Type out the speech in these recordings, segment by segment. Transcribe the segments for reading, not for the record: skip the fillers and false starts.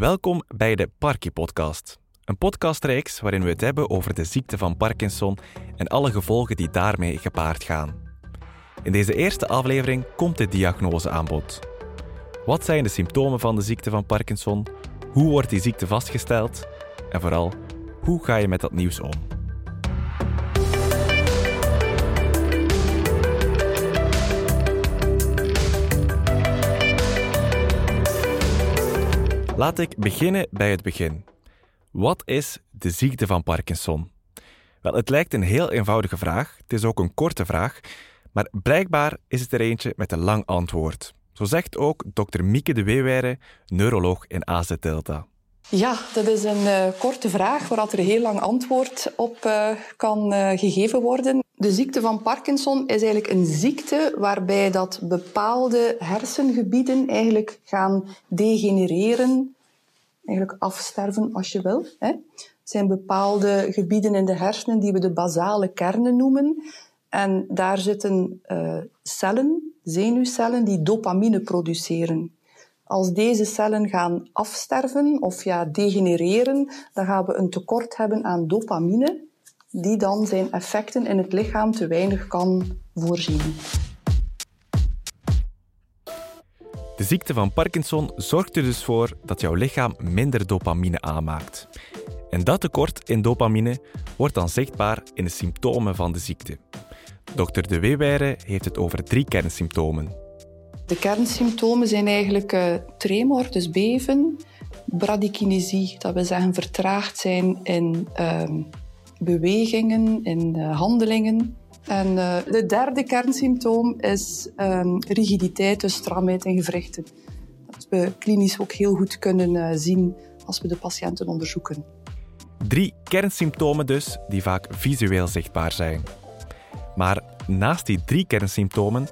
Welkom bij de Parkie-podcast. Een podcastreeks waarin we het hebben over de ziekte van Parkinson en alle gevolgen die daarmee gepaard gaan. In deze eerste aflevering komt de diagnose aan bod. Wat zijn de symptomen van de ziekte van Parkinson? Hoe wordt die ziekte vastgesteld? En vooral, hoe ga je met dat nieuws om? Laat ik beginnen bij het begin. Wat is de ziekte van Parkinson? Wel, het lijkt een heel eenvoudige vraag, het is ook een korte vraag, maar blijkbaar is het er eentje met een lang antwoord. Zo zegt ook dokter Mieke de Weerweer, neuroloog in AZ-Delta. Ja, dat is een korte vraag waar er een heel lang antwoord op kan gegeven worden. De ziekte van Parkinson is eigenlijk een ziekte waarbij dat bepaalde hersengebieden eigenlijk gaan degenereren, eigenlijk afsterven als je wil. Het zijn bepaalde gebieden in de hersenen die we de basale kernen noemen. En daar zitten cellen, zenuwcellen, die dopamine produceren. Als deze cellen gaan afsterven of degenereren, dan gaan we een tekort hebben aan dopamine, die dan zijn effecten in het lichaam te weinig kan voorzien. De ziekte van Parkinson zorgt er dus voor dat jouw lichaam minder dopamine aanmaakt. En dat tekort in dopamine wordt dan zichtbaar in de symptomen van de ziekte. Dokter De Weerweer heeft het over 3 kernsymptomen. De kernsymptomen zijn eigenlijk tremor, dus beven, bradykinesie, dat wil zeggen vertraagd zijn in bewegingen, in handelingen. En de derde kernsymptoom is rigiditeit, dus stramheid in gewrichten. Dat we klinisch ook heel goed kunnen zien als we de patiënten onderzoeken. 3 kernsymptomen dus, die vaak visueel zichtbaar zijn. Maar naast die 3 kernsymptomen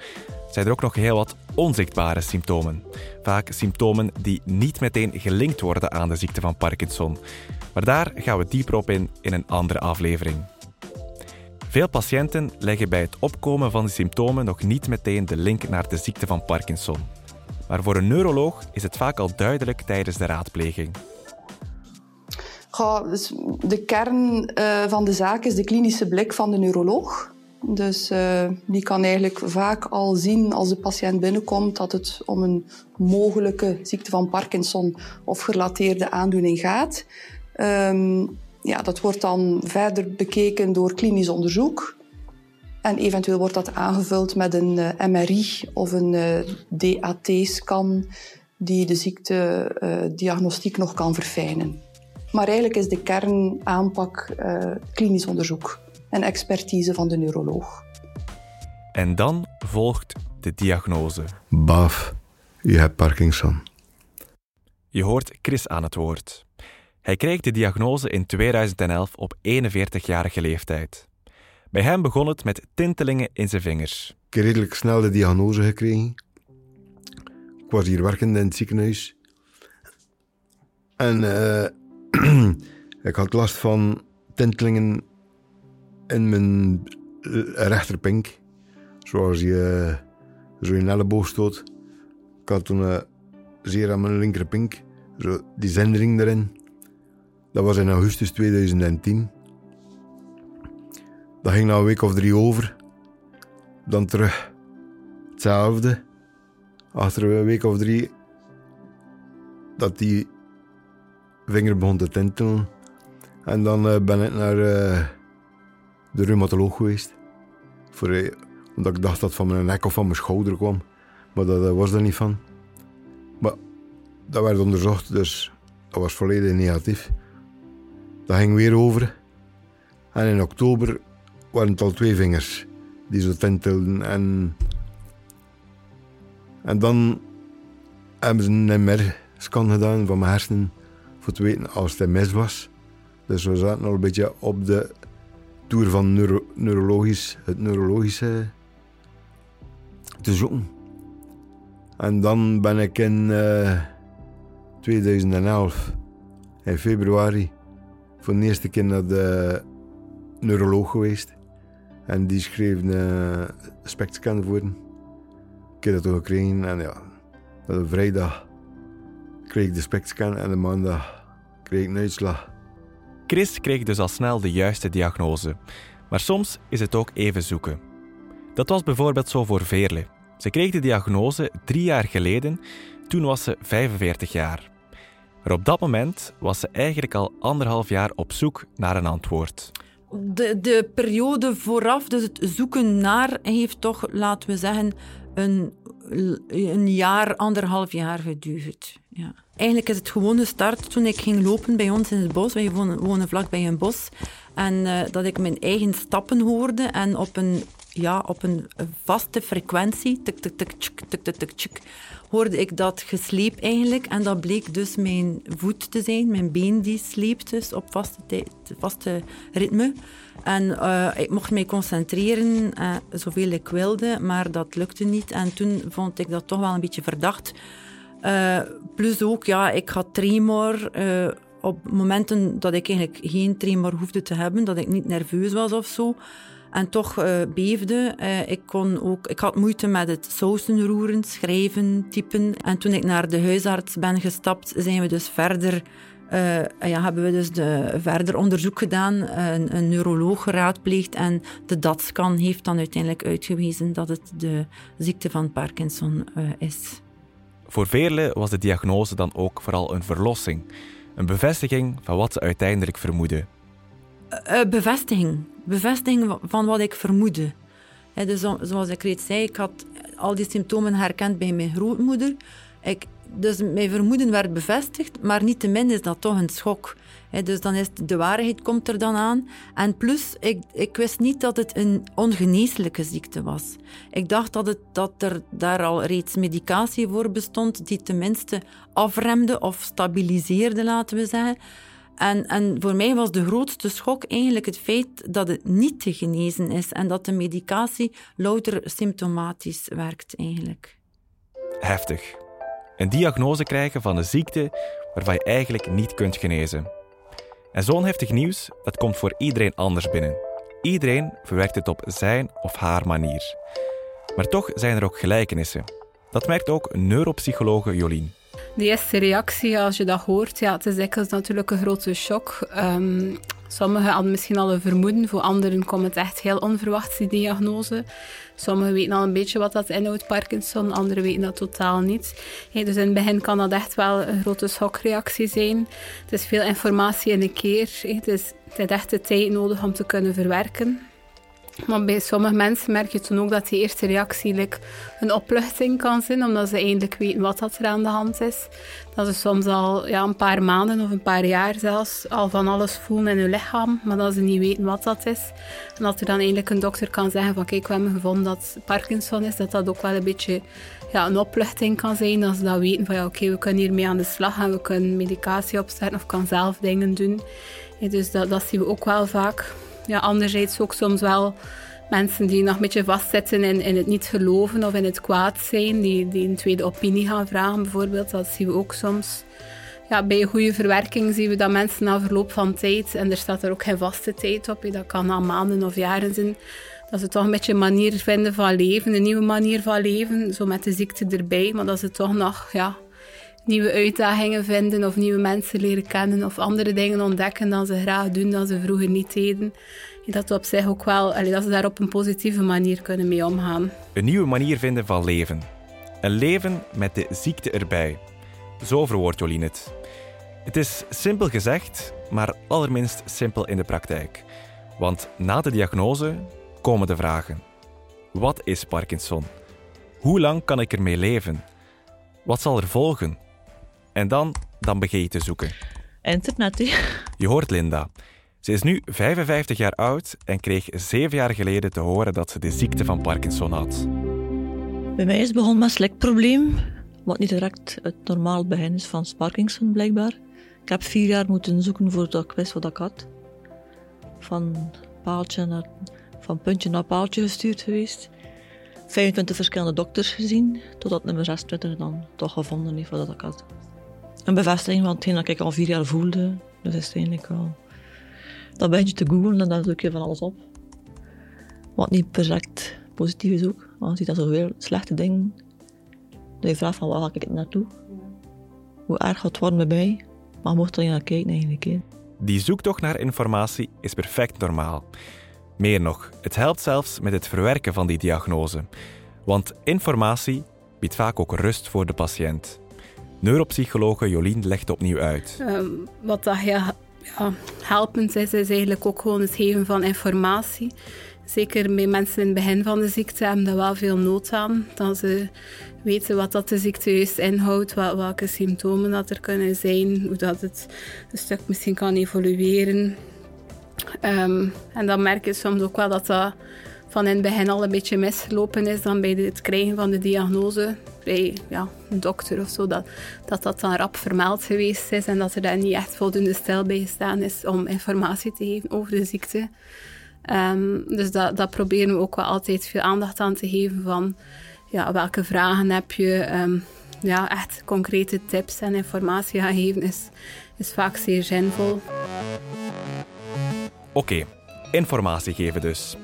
zijn er ook nog heel wat onzichtbare symptomen. Vaak symptomen die niet meteen gelinkt worden aan de ziekte van Parkinson. Maar daar gaan we dieper op in een andere aflevering. Veel patiënten leggen bij het opkomen van die symptomen nog niet meteen de link naar de ziekte van Parkinson. Maar voor een neuroloog is het vaak al duidelijk tijdens de raadpleging. Dus de kern van de zaak is de klinische blik van de neuroloog. Dus die kan eigenlijk vaak al zien als de patiënt binnenkomt dat het om een mogelijke ziekte van Parkinson of gerelateerde aandoening gaat. Dat wordt dan verder bekeken door klinisch onderzoek. En eventueel wordt dat aangevuld met een MRI of een DAT-scan die de ziektediagnostiek nog kan verfijnen. Maar eigenlijk is de kernaanpak klinisch onderzoek en expertise van de neuroloog. En dan volgt de diagnose. Baf, je hebt Parkinson. Je hoort Chris aan het woord. Hij kreeg de diagnose in 2011 op 41-jarige leeftijd. Bij hem begon het met tintelingen in zijn vingers. Ik heb redelijk snel de diagnose gekregen. Ik was hier werkende in het ziekenhuis. En ik had last van tintelingen in mijn rechterpink, zoals je zo in elleboog stoot. Ik had toen zeer aan mijn linkerpink, zo die zendering erin. Dat was in augustus 2010. Dat ging na een week of 3 over. Dan terug hetzelfde. Achter een week of 3 dat die vinger begon te tintelen. En dan ben ik naar de reumatoloog geweest. Omdat ik dacht dat het van mijn nek of van mijn schouder kwam. Maar dat was er niet van. Maar dat werd onderzocht, dus dat was volledig negatief. Dat ging weer over. En in oktober waren het al 2 vingers die zo tintelden. En dan hebben ze een MR-scan gedaan van mijn hersenen voor te weten als het MS was. Dus we zaten al een beetje op de toer van het neurologische te zoeken. En dan ben ik in 2011, in februari, voor de eerste keer naar de neuroloog geweest. En die schreef een SPECT-scan voor me. Ik heb dat toen gekregen en op vrijdag kreeg de spekscan en de maandag kreeg ik een uitslag. Chris kreeg dus al snel de juiste diagnose. Maar soms is het ook even zoeken. Dat was bijvoorbeeld zo voor Veerle. Ze kreeg de diagnose 3 jaar geleden, toen was ze 45 jaar. Maar op dat moment was ze eigenlijk al 1,5 jaar op zoek naar een antwoord. De periode vooraf, dus het zoeken naar, heeft toch, laten we zeggen, een jaar, 1,5 jaar geduurd. Ja. Eigenlijk is het gewoon gestart toen ik ging lopen bij ons in het bos. Wij wonen vlakbij een bos. En dat ik mijn eigen stappen hoorde en op een vaste frequentie, tik, tik, tik, tsk, tik, tik, tik, tsk, hoorde ik dat gesleep eigenlijk. En dat bleek dus mijn voet te zijn, mijn been die sleept dus op vaste ritme. En ik mocht mij concentreren zoveel ik wilde, maar dat lukte niet. En toen vond ik dat toch wel een beetje verdacht. Plus ook, ja, ik had tremor. Op momenten dat ik eigenlijk geen tremor hoefde te hebben, dat ik niet nerveus was of zo. En toch beefde. Ik had moeite met het sausen roeren, schrijven, typen. En toen ik naar de huisarts ben gestapt, zijn we dus verder... hebben we dus verder onderzoek gedaan, een neuroloog geraadpleegd en de DAT-scan heeft dan uiteindelijk uitgewezen dat het de ziekte van Parkinson is. Voor Veerle was de diagnose dan ook vooral een verlossing. Een bevestiging van wat ze uiteindelijk vermoedde. Bevestiging van wat ik vermoedde. He, dus zoals ik reeds zei, ik had al die symptomen herkend bij mijn grootmoeder. Dus mijn vermoeden werd bevestigd, maar niettemin is dat toch een schok. He, dus dan is de waarheid komt er dan aan. En plus, ik wist niet dat het een ongeneeslijke ziekte was. Ik dacht dat er daar al reeds medicatie voor bestond die tenminste afremde of stabiliseerde, laten we zeggen. En voor mij was de grootste schok eigenlijk het feit dat het niet te genezen is en dat de medicatie louter symptomatisch werkt eigenlijk. Heftig. Een diagnose krijgen van een ziekte waarvan je eigenlijk niet kunt genezen. En zo'n heftig nieuws, dat komt voor iedereen anders binnen. Iedereen verwerkt het op zijn of haar manier. Maar toch zijn er ook gelijkenissen. Dat merkt ook neuropsychologe Jolien. De eerste reactie, als je dat hoort, ja, het is dikwijls natuurlijk een grote shock. Sommigen hadden misschien al een vermoeden, voor anderen komt het echt heel onverwacht, die diagnose. Sommigen weten al een beetje wat dat inhoudt, Parkinson, anderen weten dat totaal niet. Hey, dus in het begin kan dat echt wel een grote schokreactie zijn. Het is veel informatie in een keer. Hey, het is echt de tijd nodig om te kunnen verwerken. Maar bij sommige mensen merk je toen ook dat die eerste reactie een opluchting kan zijn, omdat ze eindelijk weten wat er aan de hand is. Dat ze soms al een paar maanden of een paar jaar zelfs al van alles voelen in hun lichaam, maar dat ze niet weten wat dat is. En dat er dan eindelijk een dokter kan zeggen van kijk, we hebben gevonden dat Parkinson is, dat ook wel een beetje een opluchting kan zijn. Dat ze dan weten van oké, we kunnen hiermee aan de slag en we kunnen medicatie opstarten of kan zelf dingen doen. En dus dat zien we ook wel vaak. Ja, anderzijds ook soms wel mensen die nog een beetje vastzitten in het niet geloven of in het kwaad zijn, die een tweede opinie gaan vragen bijvoorbeeld. Dat zien we ook soms. Ja, bij goede verwerking zien we dat mensen na verloop van tijd, en er staat er ook geen vaste tijd op, dat kan na maanden of jaren zijn, dat ze toch een beetje een manier vinden van leven, een nieuwe manier van leven, zo met de ziekte erbij, maar dat ze toch nog nieuwe uitdagingen vinden of nieuwe mensen leren kennen of andere dingen ontdekken dan ze graag doen, dan ze vroeger niet deden. Dat we op zich ook wel, dat ze daar op een positieve manier kunnen mee omgaan. Een nieuwe manier vinden van leven. Een leven met de ziekte erbij. Zo verwoordt Jolien het. Het is simpel gezegd, maar allerminst simpel in de praktijk. Want na de diagnose komen de vragen. Wat is Parkinson? Hoe lang kan ik ermee leven? Wat zal er volgen? En dan begin je te zoeken. Internet, hè? Je hoort Linda. Ze is nu 55 jaar oud en kreeg 7 jaar geleden te horen dat ze de ziekte van Parkinson had. Bij mij is het begonnen met een slekprobleem, wat niet direct het normaal begin is van Parkinson blijkbaar. Ik heb 4 jaar moeten zoeken voordat ik wist wat ik had. Van puntje naar paaltje gestuurd geweest. 25 verschillende dokters gezien, totdat nummer 26 dan toch gevonden heeft wat ik had. Een bevestiging van hetgeen dat ik al 4 jaar voelde. Dus is het eigenlijk al... Dan ben je te googlen en dan zoek je van alles op. Wat niet perfect positief is ook. Want je ziet dat zoveel slechte dingen. Dat je vraagt van waar ga ik naartoe? hoe erg gaat het worden bij mij, maar je mocht er niet naar kijken eigenlijk. Hè. Die zoektocht naar informatie is perfect normaal. Meer nog, het helpt zelfs met het verwerken van die diagnose. Want informatie biedt vaak ook rust voor de patiënt. Neuropsychologe Jolien legt opnieuw uit. Wat dat helpend is eigenlijk ook gewoon het geven van informatie. Zeker met mensen in het begin van de ziekte hebben er wel veel nood aan. Dat ze weten wat dat de ziekte juist inhoudt, welke symptomen dat er kunnen zijn, hoe dat het een stuk misschien kan evolueren. En dan merk je soms ook wel dat dat van in het begin al een beetje misgelopen is dan bij het krijgen van de diagnose bij een dokter of zo, dat dan rap vermeld geweest is en dat er daar niet echt voldoende stijl bij gestaan is om informatie te geven over de ziekte. Dus dat proberen we ook wel altijd veel aandacht aan te geven van welke vragen heb je, echt concrete tips en informatie gaan geven is vaak zeer zinvol. Oké, informatie geven dus.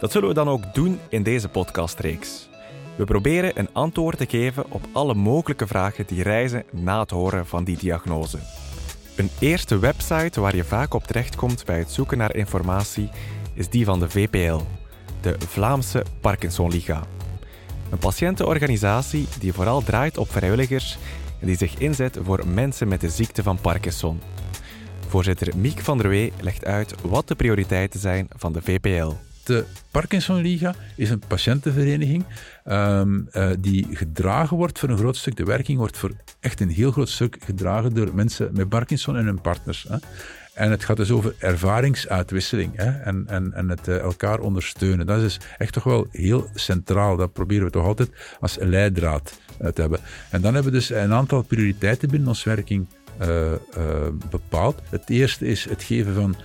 Dat zullen we dan ook doen in deze podcastreeks. We proberen een antwoord te geven op alle mogelijke vragen die rijzen na het horen van die diagnose. Een eerste website waar je vaak op terechtkomt bij het zoeken naar informatie is die van de VPL, de Vlaamse Parkinson Liga. Een patiëntenorganisatie die vooral draait op vrijwilligers en die zich inzet voor mensen met de ziekte van Parkinson. Voorzitter Mieke de Weerweer legt uit wat de prioriteiten zijn van de VPL. De Parkinson Liga is een patiëntenvereniging die gedragen wordt voor een groot stuk. De werking wordt voor echt een heel groot stuk gedragen door mensen met Parkinson en hun partners. Hè. En het gaat dus over ervaringsuitwisseling en het elkaar ondersteunen. Dat is echt toch wel heel centraal. Dat proberen we toch altijd als leidraad te hebben. En dan hebben we dus een aantal prioriteiten binnen ons werking bepaald. Het eerste is het geven van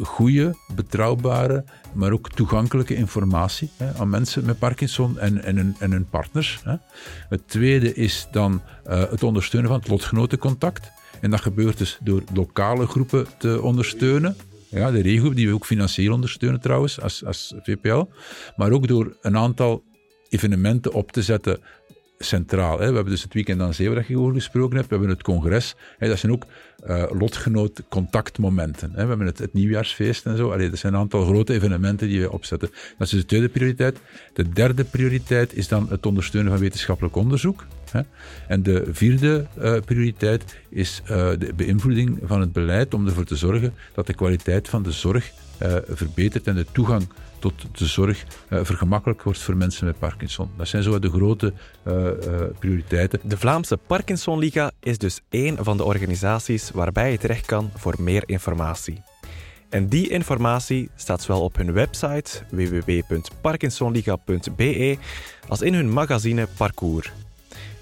goede, betrouwbare, maar ook toegankelijke informatie aan mensen met Parkinson en hun partners. Hè. Het tweede is dan het ondersteunen van het lotgenotencontact. En dat gebeurt dus door lokale groepen te ondersteunen. Ja, de regio die we ook financieel ondersteunen trouwens, als VPL. Maar ook door een aantal evenementen op te zetten centraal. Hè. We hebben dus het weekend aan zee, waar je over gesproken hebt. We hebben het congres. Hè. Dat zijn ook lotgenoot contactmomenten. Hè. We hebben het nieuwjaarsfeest en zo. Allee, dat zijn een aantal grote evenementen die we opzetten. Dat is dus de tweede prioriteit. De derde prioriteit is dan het ondersteunen van wetenschappelijk onderzoek. Hè. En de vierde prioriteit is de beïnvloeding van het beleid om ervoor te zorgen dat de kwaliteit van de zorg verbetert en de toegang tot de zorg vergemakkelijk wordt voor mensen met Parkinson. Dat zijn zo de grote prioriteiten. De Vlaamse Parkinson Liga is dus één van de organisaties waarbij je terecht kan voor meer informatie. En die informatie staat zowel op hun website www.parkinsonliga.be als in hun magazine Parcours.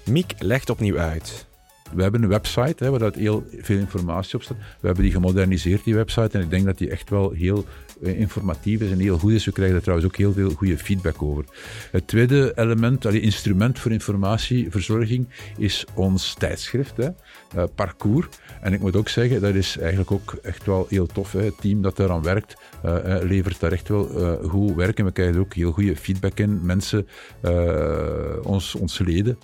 Mieke legt opnieuw uit. We hebben een website waar dat heel veel informatie op staat. We hebben die gemoderniseerd, die website. En ik denk dat die echt wel heel informatief is en heel goed is. We krijgen er trouwens ook heel veel goede feedback over. Het tweede element, het instrument voor informatieverzorging, is ons tijdschrift, Parcours. En ik moet ook zeggen, dat is eigenlijk ook echt wel heel tof. Hè. Het team dat daaraan werkt, levert daar echt wel goed werk. En we krijgen er ook heel goede feedback in. Mensen, onze leden,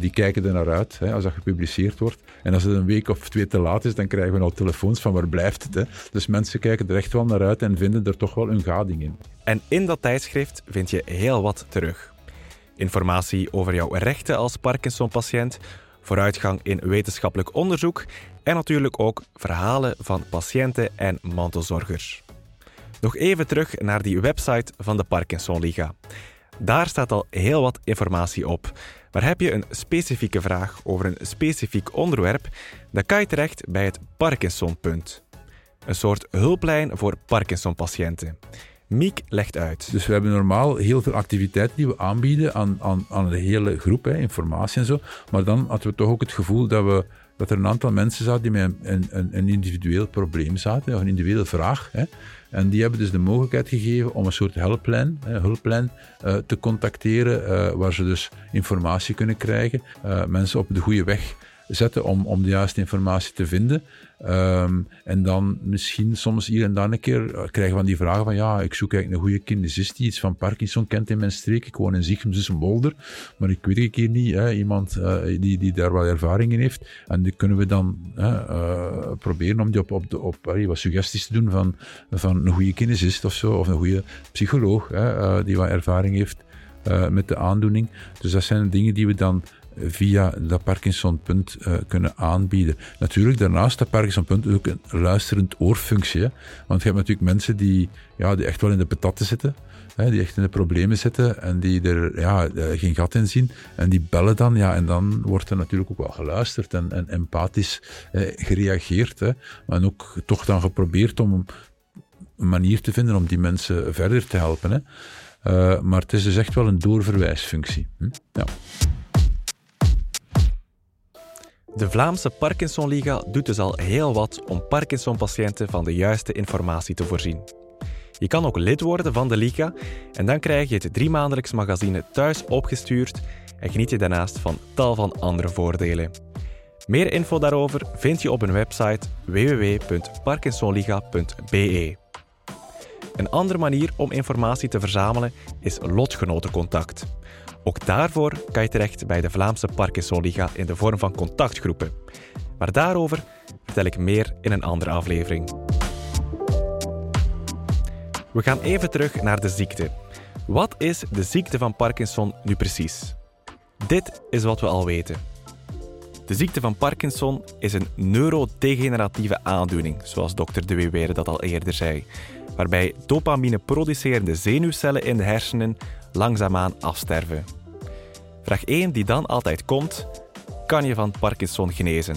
die kijken er naar uit, hè, als dat gepubliceerd wordt. En als het een week of twee te laat is, dan krijgen we al telefoons van waar blijft het. Hè. Dus mensen kijken er echt wel naar uit en vinden er toch wel een gading in. En in dat tijdschrift vind je heel wat terug. Informatie over jouw rechten als Parkinson-patiënt, vooruitgang in wetenschappelijk onderzoek en natuurlijk ook verhalen van patiënten en mantelzorgers. Nog even terug naar die website van de Parkinson Liga. Daar staat al heel wat informatie op. Maar heb je een specifieke vraag over een specifiek onderwerp, dan kan je terecht bij het Parkinsonpunt. Een soort hulplijn voor Parkinson-patiënten. Mieke legt uit. Dus we hebben normaal heel veel activiteiten die we aanbieden aan de hele groep, informatie en zo. Maar dan hadden we toch ook het gevoel dat er een aantal mensen zaten die met een individueel probleem zaten, of een individuele vraag. Hè. En die hebben dus de mogelijkheid gegeven om een soort hulplijn te contacteren, waar ze dus informatie kunnen krijgen, mensen op de goede weg zetten om de juiste informatie te vinden. En dan misschien soms hier en daar een keer krijgen we die vragen van ja, ik zoek eigenlijk een goede kinesist die iets van Parkinson kent in mijn streek. Ik woon in Ziegem, dus een Bolder, maar ik weet het hier niet. Hè, iemand die daar wel ervaring in heeft. En die kunnen we dan proberen om die op wat suggesties te doen van een goede kinesist of zo, of een goede psycholoog die wat ervaring heeft met de aandoening. Dus dat zijn dingen die we dan via dat Parkinsonpunt kunnen aanbieden. Natuurlijk, daarnaast dat Parkinsonpunt is ook een luisterend oorfunctie. Hè? Want je hebt natuurlijk mensen die echt wel in de patatten zitten, hè? Die echt in de problemen zitten en die er geen gat in zien. En die bellen dan, en dan wordt er natuurlijk ook wel geluisterd en empathisch gereageerd. Hè? En ook toch dan geprobeerd om een manier te vinden om die mensen verder te helpen. Hè? Maar het is dus echt wel een doorverwijsfunctie. Ja. De Vlaamse Parkinson Liga doet dus al heel wat om Parkinson-patiënten van de juiste informatie te voorzien. Je kan ook lid worden van de Liga en dan krijg je het 3-maandelijks magazine thuis opgestuurd en geniet je daarnaast van tal van andere voordelen. Meer info daarover vind je op hun website www.parkinsonliga.be. Een andere manier om informatie te verzamelen is lotgenotencontact. Ook daarvoor kan je terecht bij de Vlaamse Parkinson Liga in de vorm van contactgroepen. Maar daarover vertel ik meer in een andere aflevering. We gaan even terug naar de ziekte. Wat is de ziekte van Parkinson nu precies? Dit is wat we al weten. De ziekte van Parkinson is een neurodegeneratieve aandoening, zoals dokter De Weerweer dat al eerder zei, waarbij dopamine-producerende zenuwcellen in de hersenen langzaamaan afsterven. Vraag 1 die dan altijd komt: kan je van Parkinson genezen?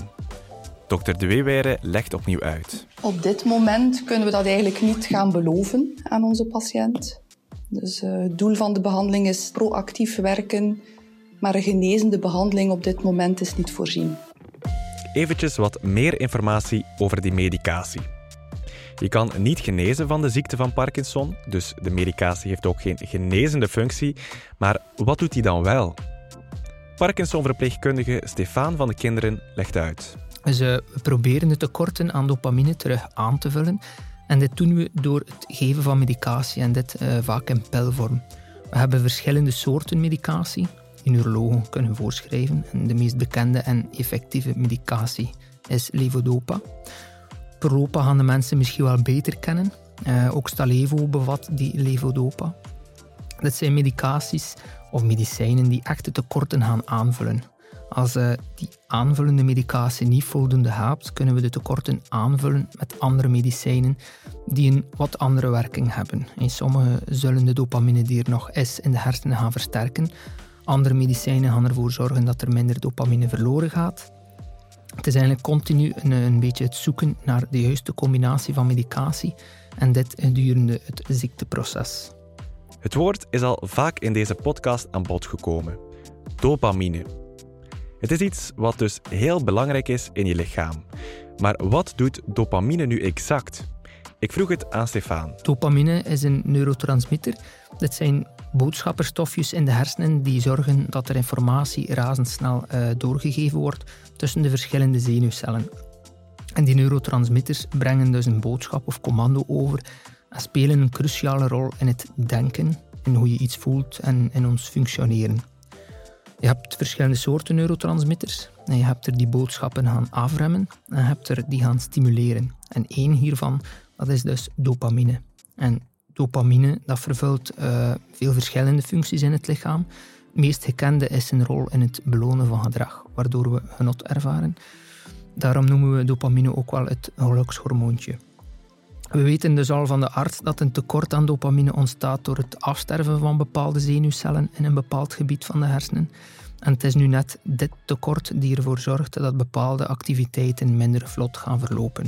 Dr. De Weerweer legt opnieuw uit. Op dit moment kunnen we dat eigenlijk niet gaan beloven aan onze patiënt. Dus het doel van de behandeling is proactief werken, maar een genezende behandeling op dit moment is niet voorzien. Eventjes wat meer informatie over die medicatie. Je kan niet genezen van de ziekte van Parkinson, dus de medicatie heeft ook geen genezende functie. Maar wat doet die dan wel? Parkinson-verpleegkundige Stefan Vandekinderen legt uit. Ze proberen de tekorten aan dopamine terug aan te vullen. En dit doen we door het geven van medicatie, en dit vaak in pilvorm. We hebben verschillende soorten medicatie die neurologen kunnen voorschrijven. En de meest bekende en effectieve medicatie is levodopa. Prolopa gaan de mensen misschien wel beter kennen. Ook Stalevo bevat die levodopa. Dat zijn medicaties of medicijnen die echte tekorten gaan aanvullen. Als die aanvullende medicatie niet voldoende helpt, kunnen we de tekorten aanvullen met andere medicijnen die een wat andere werking hebben. En sommige zullen de dopamine die er nog is in de hersenen gaan versterken. Andere medicijnen gaan ervoor zorgen dat er minder dopamine verloren gaat. Het is eigenlijk continu een beetje het zoeken naar de juiste combinatie van medicatie en dit gedurende het ziekteproces. Het woord is al vaak in deze podcast aan bod gekomen. Dopamine. Het is iets wat dus heel belangrijk is in je lichaam. Maar wat doet dopamine nu exact? Ik vroeg het aan Stefan. Dopamine is een neurotransmitter. Dit zijn boodschapperstofjes in de hersenen die zorgen dat er informatie razendsnel doorgegeven wordt tussen de verschillende zenuwcellen. En die neurotransmitters brengen dus een boodschap of commando over en spelen een cruciale rol in het denken, in hoe je iets voelt en in ons functioneren. Je hebt verschillende soorten neurotransmitters. En je hebt er die boodschappen gaan afremmen en je hebt er die gaan stimuleren. En één hiervan, dat is dus dopamine. En dopamine dat vervult veel verschillende functies in het lichaam. Het meest gekende is zijn rol in het belonen van gedrag, waardoor we genot ervaren. Daarom noemen we dopamine ook wel het gelukshormoontje. We weten dus al van de arts dat een tekort aan dopamine ontstaat door het afsterven van bepaalde zenuwcellen in een bepaald gebied van de hersenen. En het is nu net dit tekort die ervoor zorgt dat bepaalde activiteiten minder vlot gaan verlopen.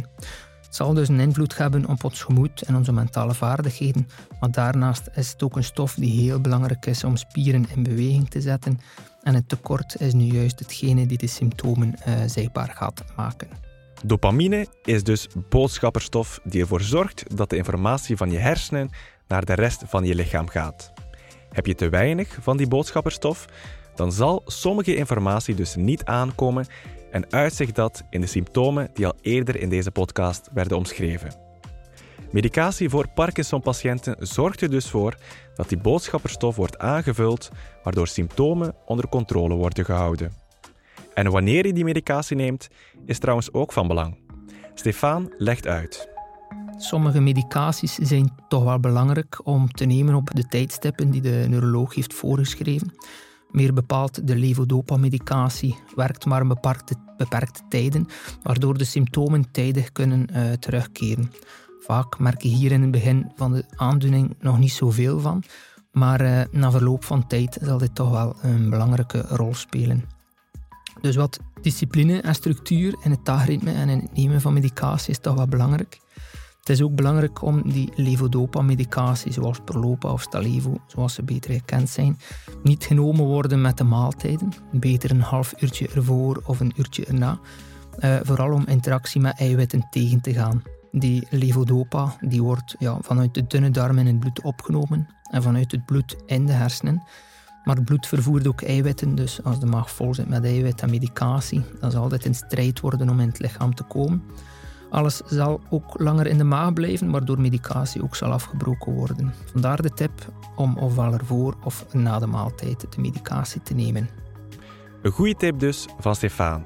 Het zal dus een invloed hebben op ons gemoed en onze mentale vaardigheden, maar daarnaast is het ook een stof die heel belangrijk is om spieren in beweging te zetten en het tekort is nu juist hetgene die de symptomen zichtbaar gaat maken. Dopamine is dus boodschapperstof die ervoor zorgt dat de informatie van je hersenen naar de rest van je lichaam gaat. Heb je te weinig van die boodschapperstof, dan zal sommige informatie dus niet aankomen En uitzicht dat in de symptomen die al eerder in deze podcast werden omschreven. Medicatie voor Parkinson-patiënten zorgt er dus voor dat die boodschapperstof wordt aangevuld, waardoor symptomen onder controle worden gehouden. En wanneer je die medicatie neemt, is trouwens ook van belang. Stefan legt uit. Sommige medicaties zijn toch wel belangrijk om te nemen op de tijdstippen die de neuroloog heeft voorgeschreven. Meer bepaald, de levodopa-medicatie werkt maar beperkte tijden, waardoor de symptomen tijdig kunnen terugkeren. Vaak merk je hier in het begin van de aandoening nog niet zoveel van, maar na verloop van tijd zal dit toch wel een belangrijke rol spelen. Dus wat discipline en structuur in het dagritme en in het nemen van medicatie is toch wel belangrijk. Het is ook belangrijk om die levodopa-medicatie, zoals Prolopa of Stalevo, zoals ze beter gekend zijn, niet genomen worden met de maaltijden. Beter een half uurtje ervoor of een uurtje erna. Vooral om interactie met eiwitten tegen te gaan. Die levodopa die wordt vanuit de dunne darm in het bloed opgenomen en vanuit het bloed in de hersenen. Maar het bloed vervoert ook eiwitten, dus als de maag vol zit met eiwit en medicatie, dan zal dit in strijd worden om in het lichaam te komen. Alles zal ook langer in de maag blijven, waardoor medicatie ook zal afgebroken worden. Vandaar de tip om ofwel ervoor of na de maaltijd de medicatie te nemen. Een goede tip dus van Stefan.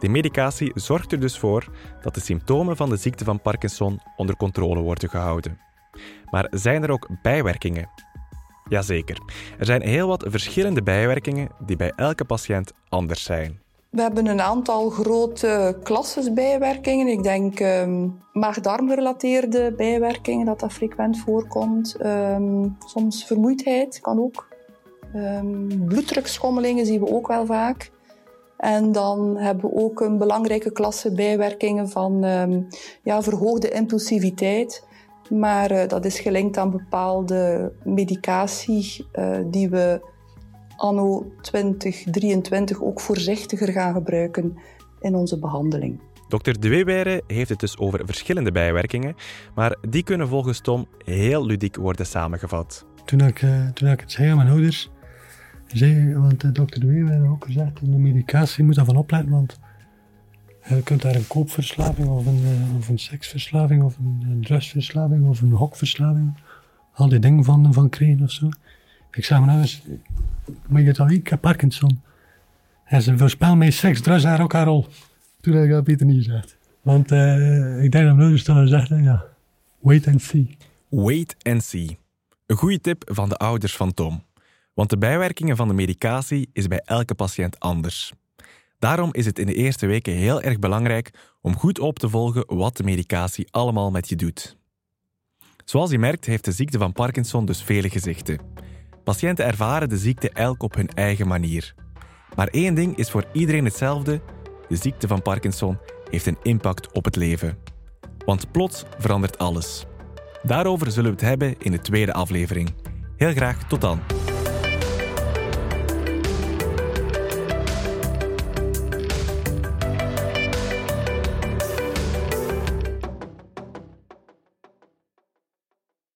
De medicatie zorgt er dus voor dat de symptomen van de ziekte van Parkinson onder controle worden gehouden. Maar zijn er ook bijwerkingen? Jazeker, er zijn heel wat verschillende bijwerkingen die bij elke patiënt anders zijn. We hebben een aantal grote klasses bijwerkingen. Ik denk maag-darm-gerelateerde bijwerkingen, dat frequent voorkomt. Soms vermoeidheid kan ook. Bloeddrukschommelingen zien we ook wel vaak. En dan hebben we ook een belangrijke klasse bijwerkingen van verhoogde impulsiviteit. Maar dat is gelinkt aan bepaalde medicatie die we anno 2023 ook voorzichtiger gaan gebruiken in onze behandeling. Dokter De Weerweer heeft het dus over verschillende bijwerkingen, maar die kunnen volgens Tom heel ludiek worden samengevat. Toen ik het zei aan mijn ouders, want dokter De Weerweer heeft ook gezegd, de medicatie moet daarvan opletten, want je kunt daar een koopverslaving of een seksverslaving of een drugsverslaving of een hokverslaving, al die dingen van krijgen of zo. Ik zei mijn ouders, maar je weet al, ik heb Parkinson. En ze voorspel mij seks, drugs en rock'n'roll. Toen heb ik dat beter niet gezegd. Want ik denk dat mijn ouders dan zeggen, wait and see. Wait and see. Een goede tip van de ouders van Tom. Want de bijwerkingen van de medicatie is bij elke patiënt anders. Daarom is het in de eerste weken heel erg belangrijk om goed op te volgen wat de medicatie allemaal met je doet. Zoals je merkt heeft de ziekte van Parkinson dus vele gezichten. Patiënten ervaren de ziekte elk op hun eigen manier. Maar één ding is voor iedereen hetzelfde. De ziekte van Parkinson heeft een impact op het leven. Want plots verandert alles. Daarover zullen we het hebben in de tweede aflevering. Heel graag tot dan.